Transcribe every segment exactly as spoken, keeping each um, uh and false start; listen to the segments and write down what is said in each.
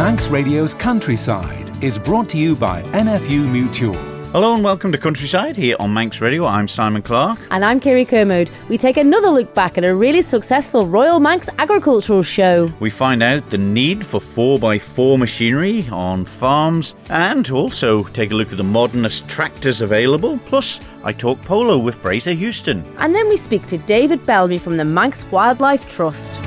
Manx Radio's Countryside is brought to you by N F U Mutual. Hello and welcome to Countryside here on Manx Radio. I'm Simon Clark. And I'm Kiri Kermode. We take another look back at a really successful Royal Manx Agricultural Show. We find out the need for four by four machinery on farms and also take a look at the modernist tractors available. Plus, I talk polo with Fraser Houston. And then we speak to David Bellamy from the Manx Wildlife Trust.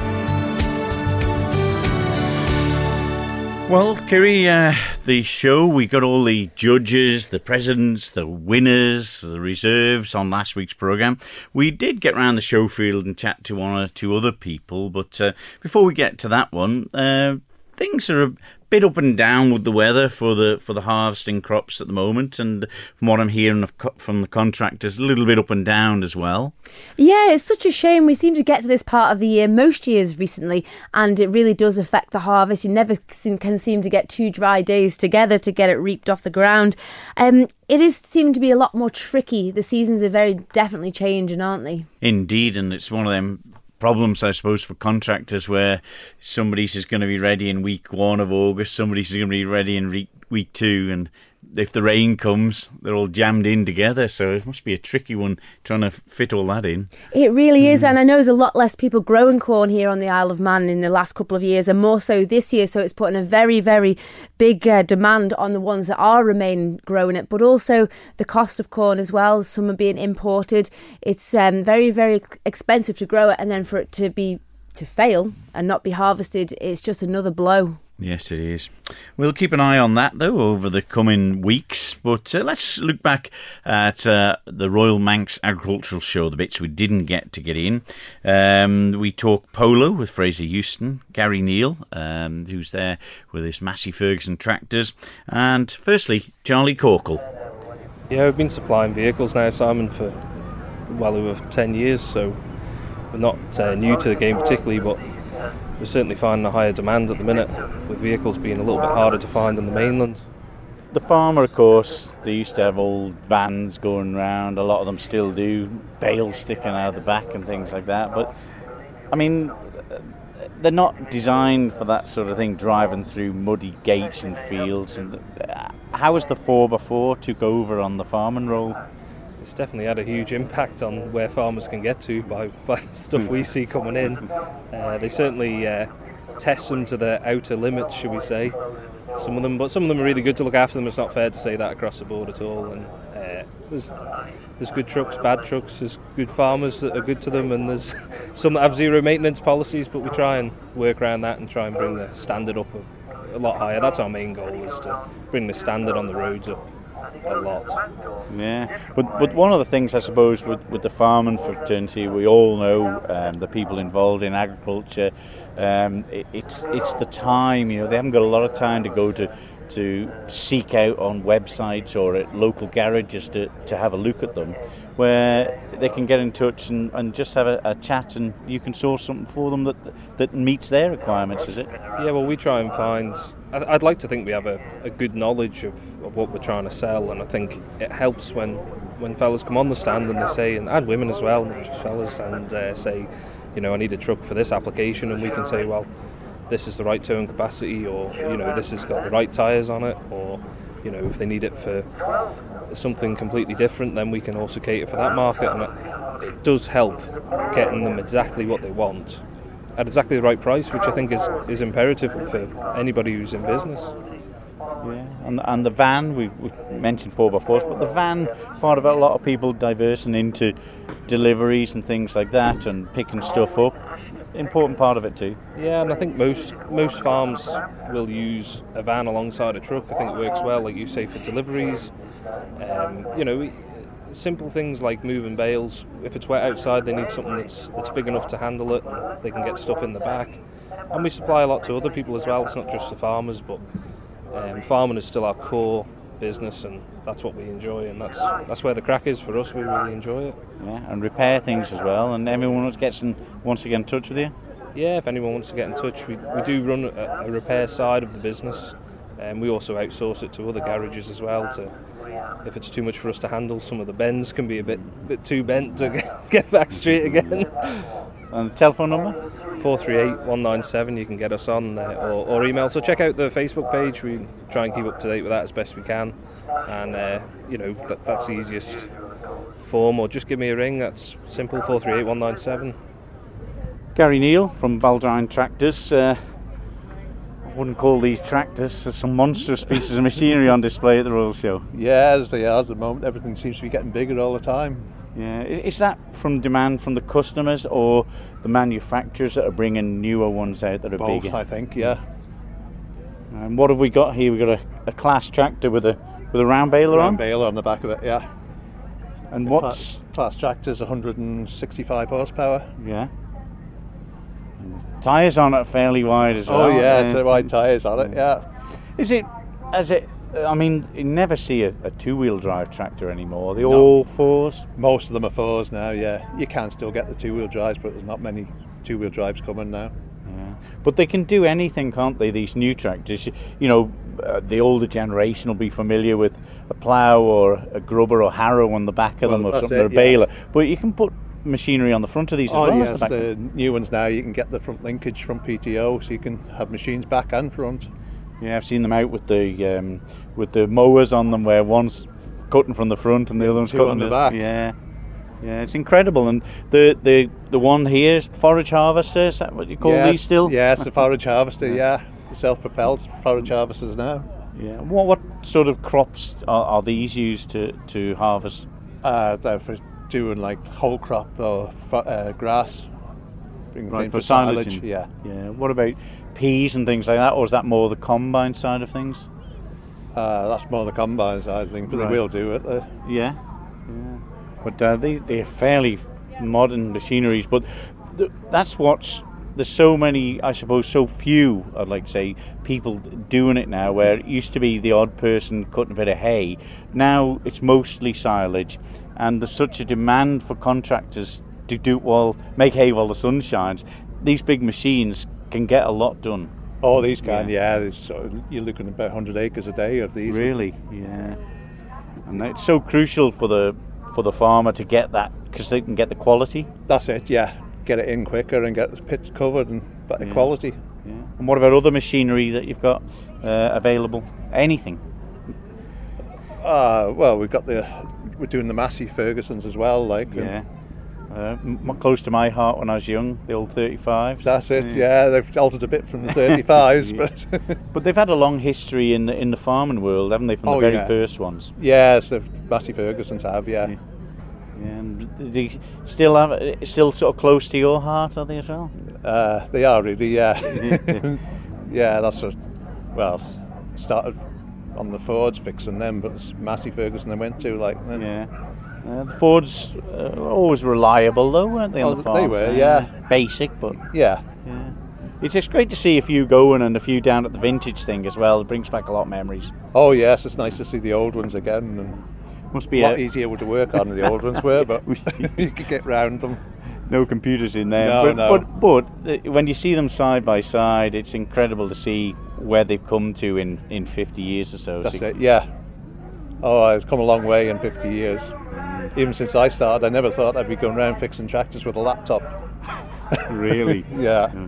Well, Kiri, uh, the show, we got all the judges, the presidents, the winners, the reserves on last week's programme. We did get round the show field and chat to one or two other people, but uh, before we get to that one, uh, things are a bit up and down with the weather for the for the harvesting crops at the moment, and from what I'm hearing from the contractors, a little bit up and down as well. Yeah, it's such a shame. We seem to get to this part of the year most years recently, and it really does affect the harvest. You never can seem to get two dry days together to get it reaped off the ground. Um, it is seem to be a lot more tricky. The seasons are very definitely changing, aren't they? Indeed, and it's one of them problems, I suppose, for contractors where somebody's is going to be ready in week one of August, somebody's is going to be ready in re- week two, and if the rain comes, they're all jammed in together. So it must be a tricky one trying to fit all that in. It really is, mm. and I know there's a lot less people growing corn here on the Isle of Man in the last couple of years, and more so this year. So it's putting a very, very big uh, demand on the ones that are remaining growing it, but also the cost of corn as well. Some are being imported. It's um, very, very expensive to grow it, and then for it to be to fail and not be harvested, it's just another blow. Yes, it is. We'll keep an eye on that, though, over the coming weeks. But uh, let's look back at uh, the Royal Manx Agricultural Show, the bits we didn't get to get in. Um, we talk polo with Fraser Houston, Gary Neal, um, who's there with his Massey Ferguson tractors. And firstly, Charlie Corkill. Yeah, we've been supplying vehicles now, Simon, for well over ten years. So we're not uh, new to the game particularly, but we're certainly finding a higher demand at the minute, with vehicles being a little bit harder to find on the mainland. The farmer, of course, they used to have old vans going round, a lot of them still do, bales sticking out of the back and things like that, but I mean, they're not designed for that sort of thing, driving through muddy gates and fields. And how has the four by four took over on the farming role? It's definitely had a huge impact on where farmers can get to by, by stuff we see coming in. Uh, they certainly uh, test them to their outer limits, should we say, some of them, but some of them are really good to look after them. It's not fair to say that across the board at all. And uh, there's there's good trucks, bad trucks, there's good farmers that are good to them, and there's some that have zero maintenance policies, but we try and work around that and try and bring the standard up a, a lot higher. That's our main goal, is to bring the standard on the roads up a lot. Yeah, but but one of the things, I suppose, with, with the farming fraternity, we all know um, the people involved in agriculture, um, it, it's it's the time, you know, they haven't got a lot of time to go to to seek out on websites or at local garages to, to have a look at them, where they can get in touch and, and just have a, a chat, and you can source something for them that that meets their requirements, is it? Yeah, well, we try and find, I'd like to think we have a, a good knowledge of, of what we're trying to sell, and I think it helps when, when fellas come on the stand and they say, and, and women as well, not just fellas, and uh, say, you know, I need a truck for this application, and we can say, well, this is the right towing capacity, or, you know, this has got the right tyres on it, or, you know, if they need it for something completely different, then we can also cater for that market. And it, it does help getting them exactly what they want at exactly the right price, which I think is, is imperative for anybody who's in business. Yeah, and, and the van, we, we mentioned four by fours, but the van, part of it, a lot of people diversing into deliveries and things like that and picking stuff up. Important part of it too. Yeah, and I think most most farms will use a van alongside a truck. I think it works well, like you say, for deliveries. Um, you know, simple things like moving bales. If it's wet outside, they need something that's that's big enough to handle it, and they can get stuff in the back. And we supply a lot to other people as well. It's not just the farmers, but um, farming is still our core business, and that's what we enjoy, and that's that's where the crack is for us. We really enjoy it. Yeah, and repair things as well, and everyone gets in, wants to get in touch with you. Yeah, if anyone wants to get in touch, we, we do run a, a repair side of the business, and we also outsource it to other garages as well, to, if it's too much for us to handle, some of the bends can be a bit, bit too bent to get back straight again. And the telephone number? four three eight, one nine seven, you can get us on, uh, or, or email. So check out the Facebook page, we try and keep up to date with that as best we can. And, uh, you know, that, that's the easiest form, or just give me a ring, that's simple, four three eight, one nine seven. Gary Neal from Baldrine Tractors. Uh, I wouldn't call these tractors, there's some monstrous pieces of machinery on display at the Royal Show. Yeah, as they are at the moment, everything seems to be getting bigger all the time. Yeah, is that from demand from the customers or the manufacturers that are bringing newer ones out that are Both, bigger? I think, yeah. And what have we got here? We've got a, a class tractor with a with a round baler round on? Round baler on the back of it, yeah. And the what's... Class, class tractor's one hundred sixty-five horsepower. Yeah. Tyres on it fairly wide as well. Oh yeah, uh, wide tyres on it, yeah. Is it, as it, I mean, you never see a, a two-wheel drive tractor anymore. Are they no. all fours? Most of them are fours now, yeah. You can still get the two-wheel drives, but there's not many two-wheel drives coming now. Yeah. But they can do anything, can't they, these new tractors? You know, uh, the older generation will be familiar with a plough or a grubber or harrow on the back of well, them or something, it, or a yeah. baler. But you can put machinery on the front of these as oh, well yes, as the back. The new ones now, you can get the front linkage from P T O, so you can have machines back and front. Yeah, I've seen them out with the um, with the mowers on them, where one's cutting from the front and the other one's Two cutting on the, the back. Yeah, yeah, it's incredible. And the the the one here is forage harvester. Is that what you call yes, these still? Yeah, it's the forage harvester. Yeah, yeah. It's self-propelled forage harvesters now. Yeah. What what sort of crops are, are these used to to harvest? Uh, they're for doing like whole crop or uh, grass. Right, for, for silage. silage. Yeah. Yeah. What about peas and things like that, or is that more the combine side of things? Uh, that's more the combine side of things, but right. they will do it. Though. Yeah, yeah. But uh, they, they're fairly modern machineries, but th that's what's, there's so many, I suppose, so few, I'd like to say, people doing it now, where it used to be the odd person cutting a bit of hay. Now it's mostly silage, and there's such a demand for contractors to do well, make hay while the sun shines. These big machines can get a lot done. Oh, these can, yeah. yeah sort of, you're looking at about one hundred acres a day of these. Really, yeah. And it's so crucial for the for the farmer to get that, because they can get the quality. That's it, yeah. Get it in quicker and get the pits covered and better yeah. quality. Yeah. And what about other machinery that you've got uh, available? Anything? Uh, well, we've got the we're doing the Massey Fergusons as well, like. Yeah. Uh, m close to my heart when I was young, the old thirty-fives. That's it, yeah, yeah, they've altered a bit from the thirty-fives. yeah. but but they've had a long history in the, in the farming world, haven't they, from oh, the very yeah. first ones? Yes, the Massey Fergusons have, yeah. yeah. yeah. And they still have, still sort of close to your heart, are they as well? Uh, they are really, yeah. yeah, that's what, well, started on the Fords fixing them, but it's Massey Ferguson they went to, like, then. Yeah. Uh, the Fords uh, were always reliable, though, weren't they? On oh, the farms? They were, yeah. yeah. Basic, but yeah. yeah. It's just great to see a few going and a few down at the vintage thing as well. It brings back a lot of memories. Oh yes, it's nice to see the old ones again. And must be a lot a... easier to work on than the old ones were, but you could get round them. No computers in there. No, but, no. But, but when you see them side by side, it's incredible to see where they've come to in in fifty years or so. That's it. Yeah. Oh, it's come a long way in fifty years. Even since I started, I never thought I'd be going around fixing tractors with a laptop. Really? yeah.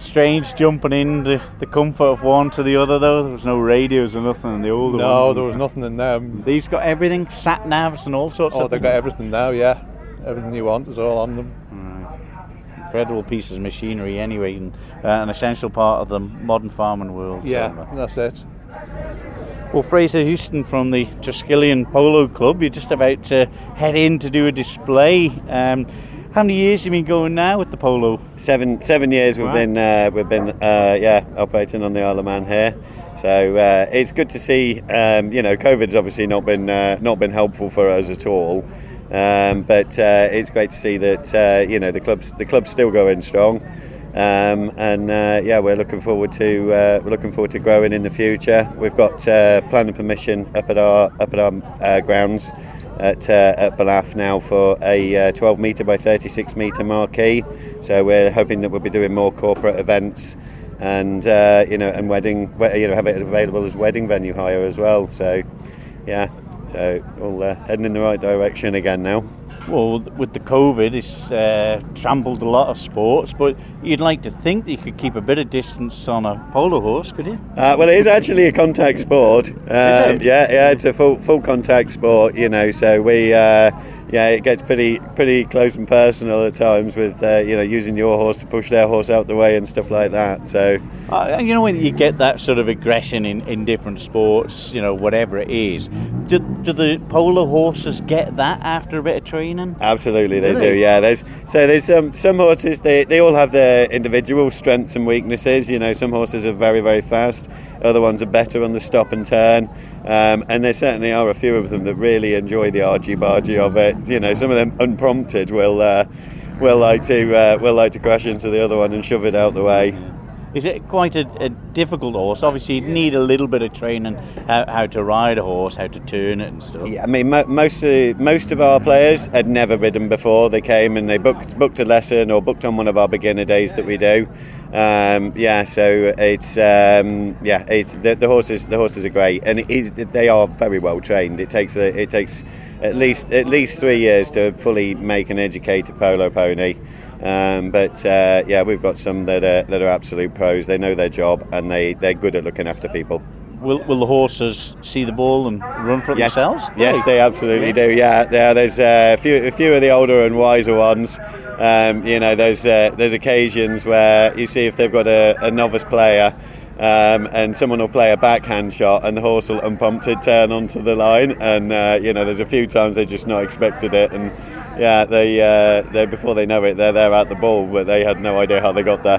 Strange jumping in the, the comfort of one to the other, though. There was no radios or nothing in the older no, ones. No, there was nothing in them. These got everything, sat navs and all sorts oh, of things. Oh, they've got everything now, yeah. Everything you want is all on them. Right. Incredible pieces of machinery, anyway, and uh, an essential part of the modern farming world. Yeah, so. That's it. Well, Fraser Houston from the Tuscullian Polo Club, you're just about to head in to do a display. Um, how many years have you been going now with the polo? Seven, seven years we've wow. been uh, we've been uh, yeah operating on the Isle of Man here. So uh, it's good to see. Um, you know, COVID's obviously not been uh, not been helpful for us at all, um, but uh, it's great to see that uh, you know the club's the club's still going strong. Um, and uh, yeah, we're looking forward to uh, we're looking forward to growing in the future. We've got uh, planning permission up at our up at our uh, grounds at uh, at Balaf now for a uh, twelve metre by thirty-six metre marquee. So we're hoping that we'll be doing more corporate events and uh, you know and wedding you know have it available as wedding venue hire as well. So yeah, so all uh, heading in the right direction again now. Well, with the COVID, it's uh, trampled a lot of sports, but you'd like to think that you could keep a bit of distance on a polo horse, could you? Uh, well, it is actually a contact sport. Um, is it? Yeah, yeah, it's a full full contact sport, you know. So we, uh, yeah, it gets pretty pretty close and personal at times with uh, you know, using your horse to push their horse out the way and stuff like that. So uh, you know, when you get that sort of aggression in, in different sports, you know, whatever it is, do, do the polo horses get that after a bit of training? Absolutely, they really? do. Yeah, there's so there's some um, some horses. They they all have their individual strengths and weaknesses. You know, some horses are very very fast. Other ones are better on the stop and turn. Um, and there certainly are a few of them that really enjoy the argy bargy of it. You know, some of them unprompted will uh, will like to uh, will like to crash into the other one and shove it out the way. Is it quite a, a difficult horse? Obviously, you'd need a little bit of training, how, how to ride a horse, how to turn it and stuff. Yeah, I mean, mo- most, of, most of our players had never ridden before. They came and they booked booked a lesson or booked on one of our beginner days that we do. Um, yeah, so it's um, yeah, it's the, the horses. The horses are great, and it is, they are very well trained. It takes a, it takes at least at least three years to fully make an educated polo pony. Um, but uh, yeah, we've got some that are, that are absolute pros. They know their job and they, they're good at looking after people. Will, will the horses see the ball and run for it yes. themselves? Yes, they absolutely do. Yeah, yeah, there's a few, a few of the older and wiser ones. Um, you know, there's uh, there's occasions where you see if they've got a, a novice player. Um, and someone will play a backhand shot and the horse will unprompted turn onto the line, and uh, you know, there's a few times they've just not expected it, and yeah, they uh, they before they know it, they're there at the ball, but they had no idea how they got there.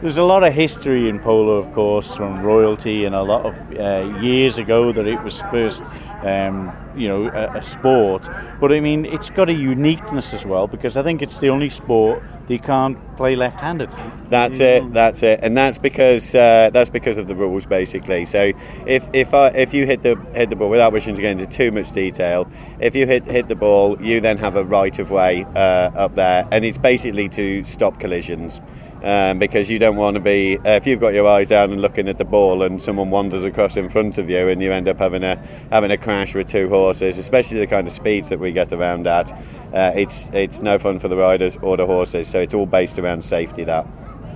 There's a lot of history in polo, of course, from royalty, and a lot of uh, years ago that it was first um, you know, a, a sport, but I mean, it's got a uniqueness as well, because I think it's the only sport that you can't play left-handed. That's it, that's it, and that's because uh, that's because of the rules, basically. So if if I, if you hit the hit the ball, without wishing to get into too much detail, if you hit hit the ball, you then have a right of way uh, up there, and it's basically to stop collisions. Um, because you don't want to be, uh, if you've got your eyes down and looking at the ball and someone wanders across in front of you and you end up having a having a crash with two horses, especially the kind of speeds that we get around at, uh, it's it's no fun for the riders or the horses, so it's all based around safety, that.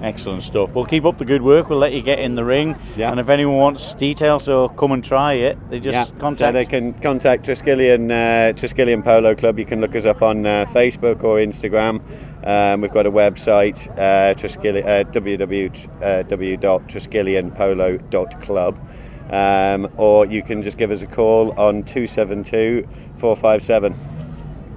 Excellent stuff. We'll keep up the good work. We'll let you get in the ring. Yeah. And if anyone wants details or come and try it, they just yeah. contact. So they can contact Triskillian, uh, Triskillian Polo Club. You can look us up on uh, Facebook or Instagram. Um, we've got a website, uh, Triskillian, uh, w w w dot triskillian polo dot club. Um, or you can just give us a call on two seven two, four five seven.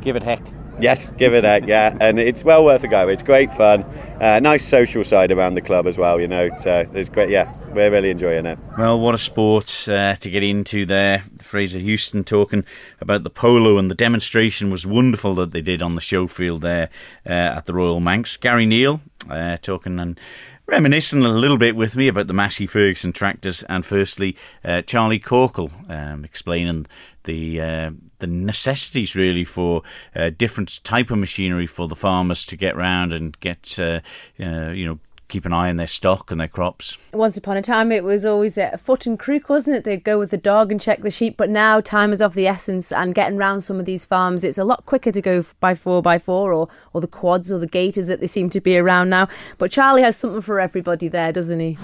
Give it heck. Yes, give it a yeah, and it's well worth a go. It's great fun, uh, nice social side around the club as well, you know. So it's great, yeah. We're really enjoying it. Well, what a sport uh, to get into there. Fraser Houston talking about the polo, and the demonstration was wonderful that they did on the show field there uh, at the Royal Manx. Gary Neal uh, talking and reminiscing a little bit with me about the Massey Ferguson tractors, and firstly uh, Charlie Corkill um, explaining the uh, the necessities really for uh, different type of machinery for the farmers to get round and get uh, uh, you know, keep an eye on their stock and their crops. Once upon a time, it was always a foot and crook, wasn't it? They'd go with the dog and check the sheep, but now time is of the essence, and getting round some of these farms, it's a lot quicker to go by four by four or, or the quads or the gaiters that they seem to be around now. But Charlie has something for everybody there, doesn't he?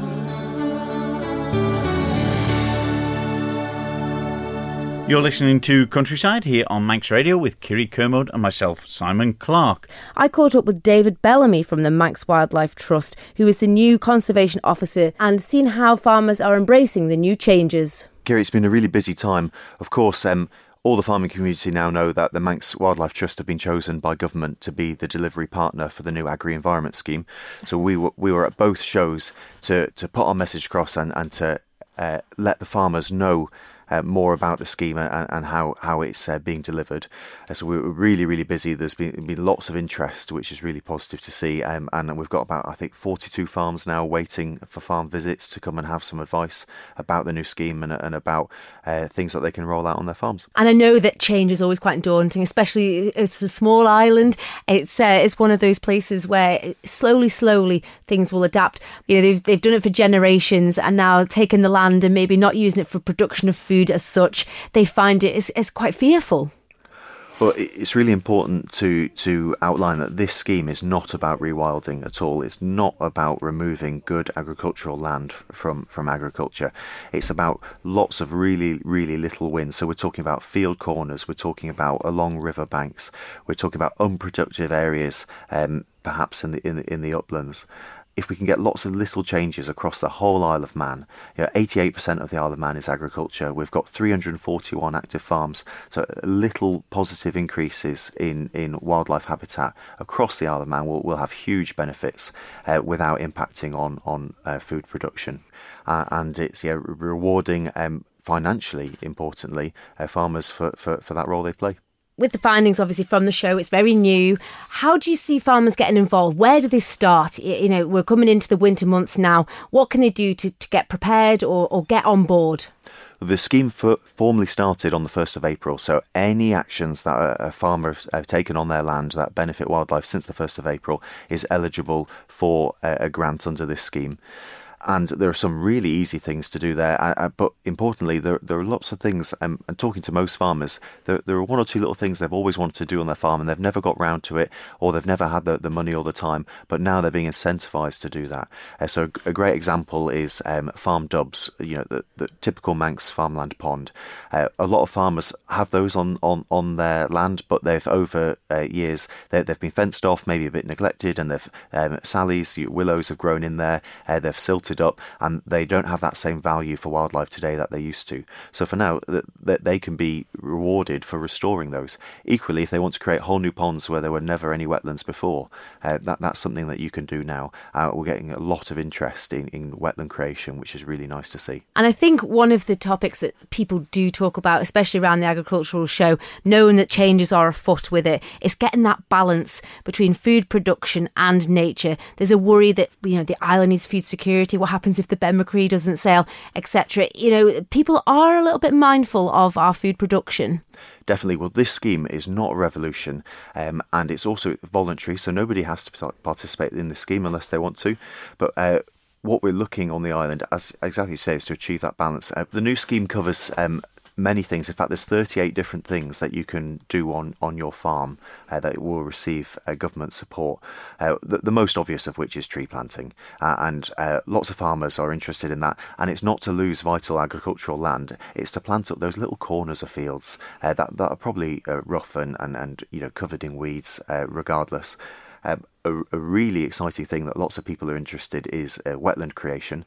You're listening to Countryside here on Manx Radio with Kiri Kermode and myself, Simon Clark. I caught up with David Bellamy from the Manx Wildlife Trust, who is the new conservation officer, and seen how farmers are embracing the new changes. Kiri, it's been a really busy time. Of course, um, all the farming community now know that the Manx Wildlife Trust have been chosen by government to be the delivery partner for the new Agri-Environment Scheme. So we were, we were at both shows to, to put our message across and, and to uh, let the farmers know Uh, more about the scheme and, and how, how it's uh, being delivered. Uh, so we're really, really busy. There's been, been lots of interest, which is really positive to see. Um, and we've got about, I think, forty-two farms now waiting for farm visits to come and have some advice about the new scheme and, and about uh, things that they can roll out on their farms. And I know that change is always quite daunting, especially it's a small island. It's uh, it's one of those places where slowly, slowly things will adapt. You know, they've, they've done it for generations, and now taking the land and maybe not using it for production of food as such, they find it is, is quite fearful. Well, it's really important to, to outline that this scheme is not about rewilding at all. It's not about removing good agricultural land from, from agriculture. It's about lots of really, really little wins. So we're talking about field corners, we're talking about along river banks, we're talking about unproductive areas, um, perhaps in the, in the, in the uplands. If we can get lots of little changes across the whole Isle of Man, you know, eighty-eight percent of the Isle of Man is agriculture. We've got three hundred forty-one active farms, so little positive increases in, in wildlife habitat across the Isle of Man will, will have huge benefits uh, without impacting on, on uh, food production. Uh, and it's yeah, rewarding, um, financially, importantly, uh, farmers for, for, for that role they play. With the findings, obviously, from the show, it's very new. How do you see farmers getting involved? Where do they start? You know, we're coming into the winter months now. What can they do to, to get prepared or, or get on board? The scheme for, formally started on the first of April, so any actions that a, a farmer have taken on their land that benefit wildlife since the first of April is eligible for a, a grant under this scheme. And there are some really easy things to do there. Uh, but importantly, there there are lots of things, um, and talking to most farmers, there, there are one or two little things they've always wanted to do on their farm and they've never got round to it, or they've never had the, the money or the time, but now they're being incentivised to do that. Uh, so a great example is um, farm dubs, you know, the, the typical Manx farmland pond. Uh, a lot of farmers have those on, on, on their land, but they've over uh, years, they, they've been fenced off, maybe a bit neglected, and they've um, sallies, willows have grown in there, uh, they've silted up, and they don't have that same value for wildlife today that they used to. So for now, that th- they can be rewarded for restoring those. Equally, if they want to create whole new ponds where there were never any wetlands before, uh, that that's something that you can do now. Uh, we're getting a lot of interest in, in wetland creation, which is really nice to see. And I think one of the topics that people do talk about, especially around the agricultural show, knowing that changes are afoot with it, is getting that balance between food production and nature. There's a worry that, you know, the island needs food security. What happens if the Ben McCree doesn't sail, et cetera. You know, people are a little bit mindful of our food production. Definitely. Well, this scheme is not a revolution, um, and it's also voluntary, so nobody has to participate in the scheme unless they want to. But uh, what we're looking on the island, as exactly you say, is to achieve that balance. Uh, the new scheme covers um, many things. In fact, there's thirty-eight different things that you can do on, on your farm uh, that will receive uh, government support. Uh, the, the most obvious of which is tree planting. Uh, and uh, lots of farmers are interested in that. And it's not to lose vital agricultural land. It's to plant up those little corners of fields uh, that, that are probably uh, rough and, and, and, you know, covered in weeds uh, regardless. Uh, a, a really exciting thing that lots of people are interested in is uh, wetland creation.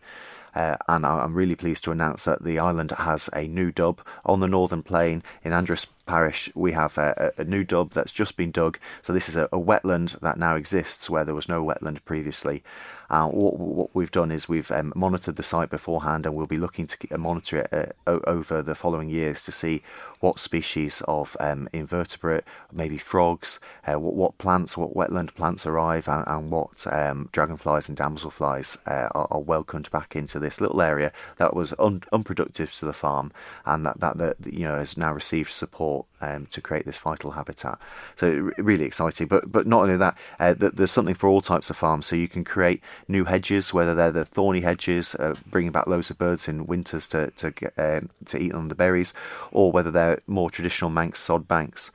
Uh, and I'm really pleased to announce that the island has a new dub on the Northern Plain in Andreas Parish. We have a, a new dub that's just been dug. So this is a, a wetland that now exists where there was no wetland previously. Uh, what, what we've done is we've um, monitored the site beforehand, and we'll be looking to monitor it uh, over the following years to see what species of um, invertebrate, maybe frogs, uh, what, what plants, what wetland plants arrive, and, and what um, dragonflies and damselflies uh, are, are welcomed back into this little area that was un- unproductive to the farm, and that, that that you know has now received support Um, to create this vital habitat. So really exciting, but but not only that, uh, th- there's something for all types of farms. So you can create new hedges, whether they're the thorny hedges, uh, bringing back loads of birds in winters to to uh, to eat on the berries, or whether they're more traditional Manx sod banks,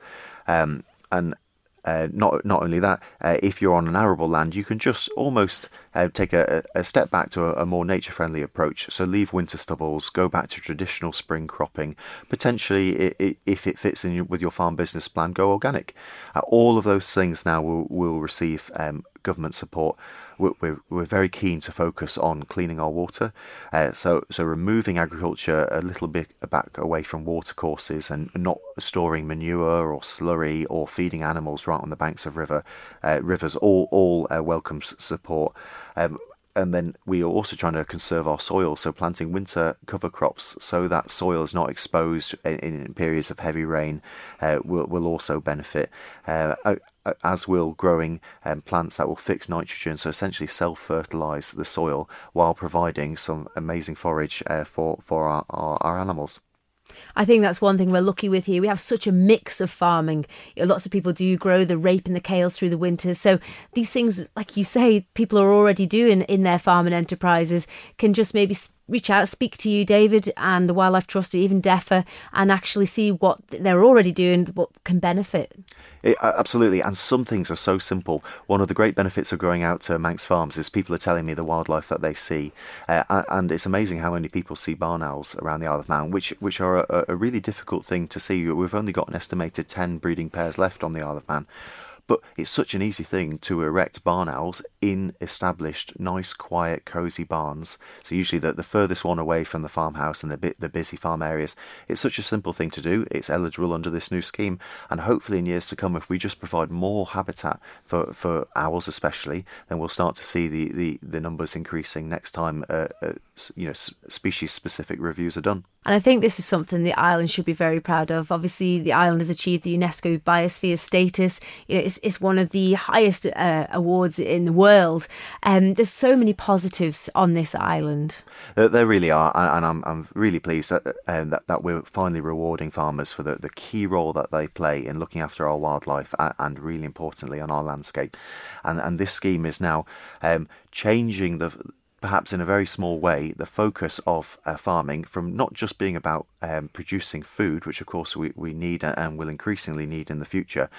um, and. Uh, not not only that, uh, if you're on an arable land, you can just almost uh, take a, a step back to a, a more nature-friendly approach. So leave winter stubbles, go back to traditional spring cropping. Potentially, it, it, if it fits in with your farm business plan, go organic. Uh, all of those things now will, will receive um, government support. We're, we're very keen to focus on cleaning our water, uh, so so removing agriculture a little bit back away from watercourses and not storing manure or slurry or feeding animals right on the banks of river uh, rivers. All all uh, welcome support. Um, And then we are also trying to conserve our soil, so planting winter cover crops so that soil is not exposed in, in periods of heavy rain uh, will, will also benefit, uh, as will growing um, plants that will fix nitrogen, so essentially self-fertilise the soil while providing some amazing forage uh, for, for our, our, our animals. I think that's one thing we're lucky with here. We have such a mix of farming. You know, lots of people do grow the rape and the kales through the winter. So these things, like you say, people are already doing in their farming enterprises, can just maybe reach out, speak to you, David, and the Wildlife Trust, or even DEFA, and actually see what they're already doing, what can benefit. It, absolutely, and some things are so simple. One of the great benefits of going out to Manx farms is people are telling me the wildlife that they see, uh, and it's amazing how many people see barn owls around the Isle of Man, which which are a, a really difficult thing to see. We've only got an estimated ten breeding pairs left on the Isle of Man. But it's such an easy thing to erect barn owls in established, nice, quiet, cosy barns. So usually the, the furthest one away from the farmhouse and the bit the busy farm areas. It's such a simple thing to do. It's eligible under this new scheme. And hopefully in years to come, if we just provide more habitat for, for owls especially, then we'll start to see the, the, the numbers increasing next time uh, uh, you know, species-specific reviews are done. And I think this is something the island should be very proud of. Obviously, the island has achieved the UNESCO Biosphere status. You know, it's it's one of the highest uh, awards in the world. Um, there's so many positives on this island. Uh, there really are, and, and I'm I'm really pleased that, uh, that that we're finally rewarding farmers for the, the key role that they play in looking after our wildlife and, and really importantly on our landscape. And and this scheme is now um, changing the. Perhaps in a very small way, the focus of uh, farming from not just being about um, producing food, which of course we, we need and will increasingly need in the future,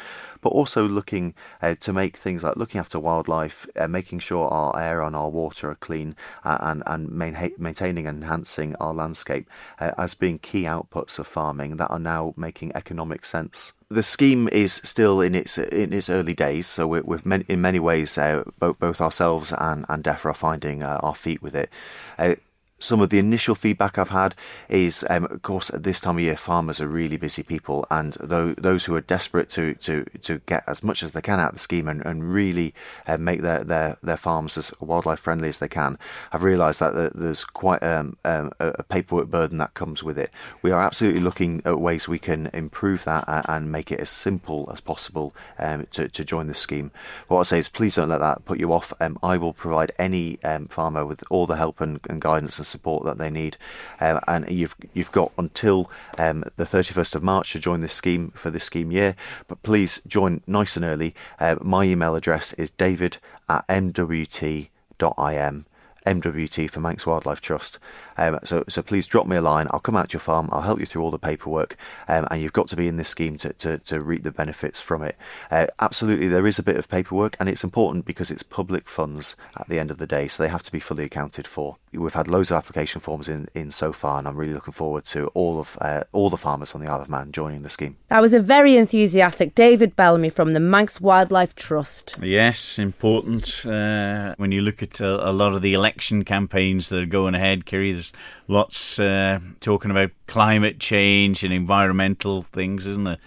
but also looking uh, to make things like looking after wildlife, uh, making sure our air and our water are clean uh, and, and main, maintaining and enhancing our landscape uh, as being key outputs of farming that are now making economic sense. The scheme is still in its in its early days, so we're, we've men, in many ways uh, both, both ourselves and, and DEFA are finding uh, our feet with it. Uh, some of the initial feedback I've had is, um, of course, at this time of year, farmers are really busy people, and th- those who are desperate to, to, to get as much as they can out of the scheme and, and really uh, make their, their, their farms as wildlife friendly as they can, have realised that there's quite um, um, a paperwork burden that comes with it. We are absolutely looking at ways we can improve that and make it as simple as possible um, to, to join the scheme. What I say is, please don't let that put you off. Um, I will provide any um, farmer with all the help and, and guidance and support that they need, um, and you've you've got until um, the thirty-first of March to join this scheme for this scheme year, but please join nice and early. Uh, my email address is david at m w t dot i m, M W T for Manx Wildlife Trust, um, so so please drop me a line. I'll come out to your farm, I'll help you through all the paperwork, um, and you've got to be in this scheme to, to, to reap the benefits from it. Uh, absolutely, there is a bit of paperwork, and it's important because it's public funds at the end of the day, so they have to be fully accounted for. We've had loads of application forms in, in so far, and I'm really looking forward to all of uh, all the farmers on the Isle of Man joining the scheme. That was a very enthusiastic David Bellamy from the Manx Wildlife Trust. Yes, important. Uh, when you look at a, a lot of the election campaigns that are going ahead, Kerry, there's lots uh, talking about climate change and environmental things, isn't there?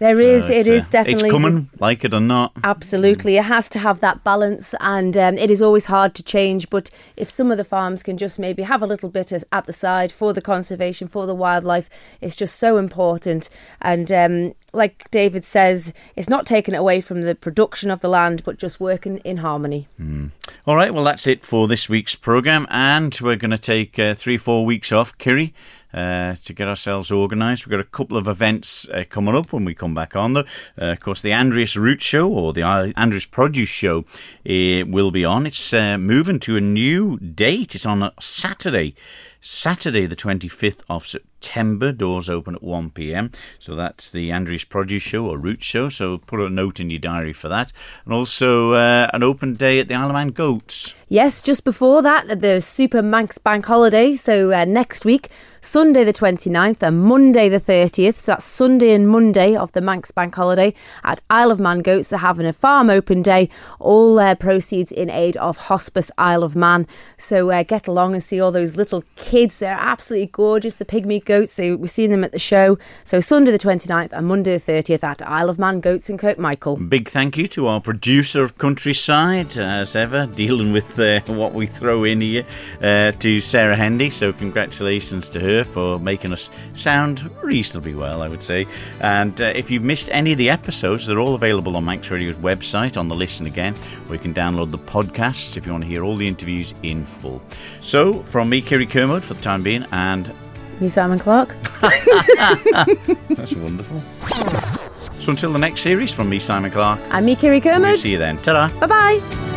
There so is, it is uh, definitely... It's coming, like it or not. Absolutely, it has to have that balance, and um, it is always hard to change, but if some of the farms can just maybe have a little bit at the side for the conservation, for the wildlife, it's just so important. And um, like David says, it's not taken away from the production of the land, but just working in harmony. Mm. All right, well, that's it for this week's programme, and we're going to take uh, three, four weeks off, Kerry. Uh, to get ourselves organised. We've got a couple of events uh, coming up when we come back on, though. Uh, of course, the Andreas Root Show, or the Andreas Produce Show, uh, will be on. It's uh, moving to a new date. It's on a Saturday. Saturday the twenty-fifth of September, doors open at one p m, so that's the Andreas Produce Show or Root Show, so put a note in your diary for that. And also uh, an open day at the Isle of Man Goats. Yes, just before that, the Super Manx Bank Holiday, so uh, next week, Sunday the twenty-ninth and Monday the thirtieth, so that's Sunday and Monday of the Manx Bank Holiday at Isle of Man Goats. They're having a farm open day, all uh, proceeds in aid of Hospice Isle of Man, so uh, get along and see all those little kids Kids, they're absolutely gorgeous. The pygmy goats, they, we've seen them at the show. So Sunday the twenty-ninth and Monday the thirtieth at Isle of Man Goats in Kirk Michael. Big thank you to our producer of Countryside, as ever, dealing with uh, what we throw in here, uh, to Sarah Hendy. So congratulations to her for making us sound reasonably well, I would say. And uh, if you've missed any of the episodes, they're all available on Manx Radio's website on the Listen Again, where you can download the podcasts if you want to hear all the interviews in full. So from me, Kerry Kermode, for the time being, and me, Simon Clark. That's wonderful. So until the next series, from me, Simon Clark, and me, Kerry Kermode, we'll see you then. Ta-da. Bye-bye.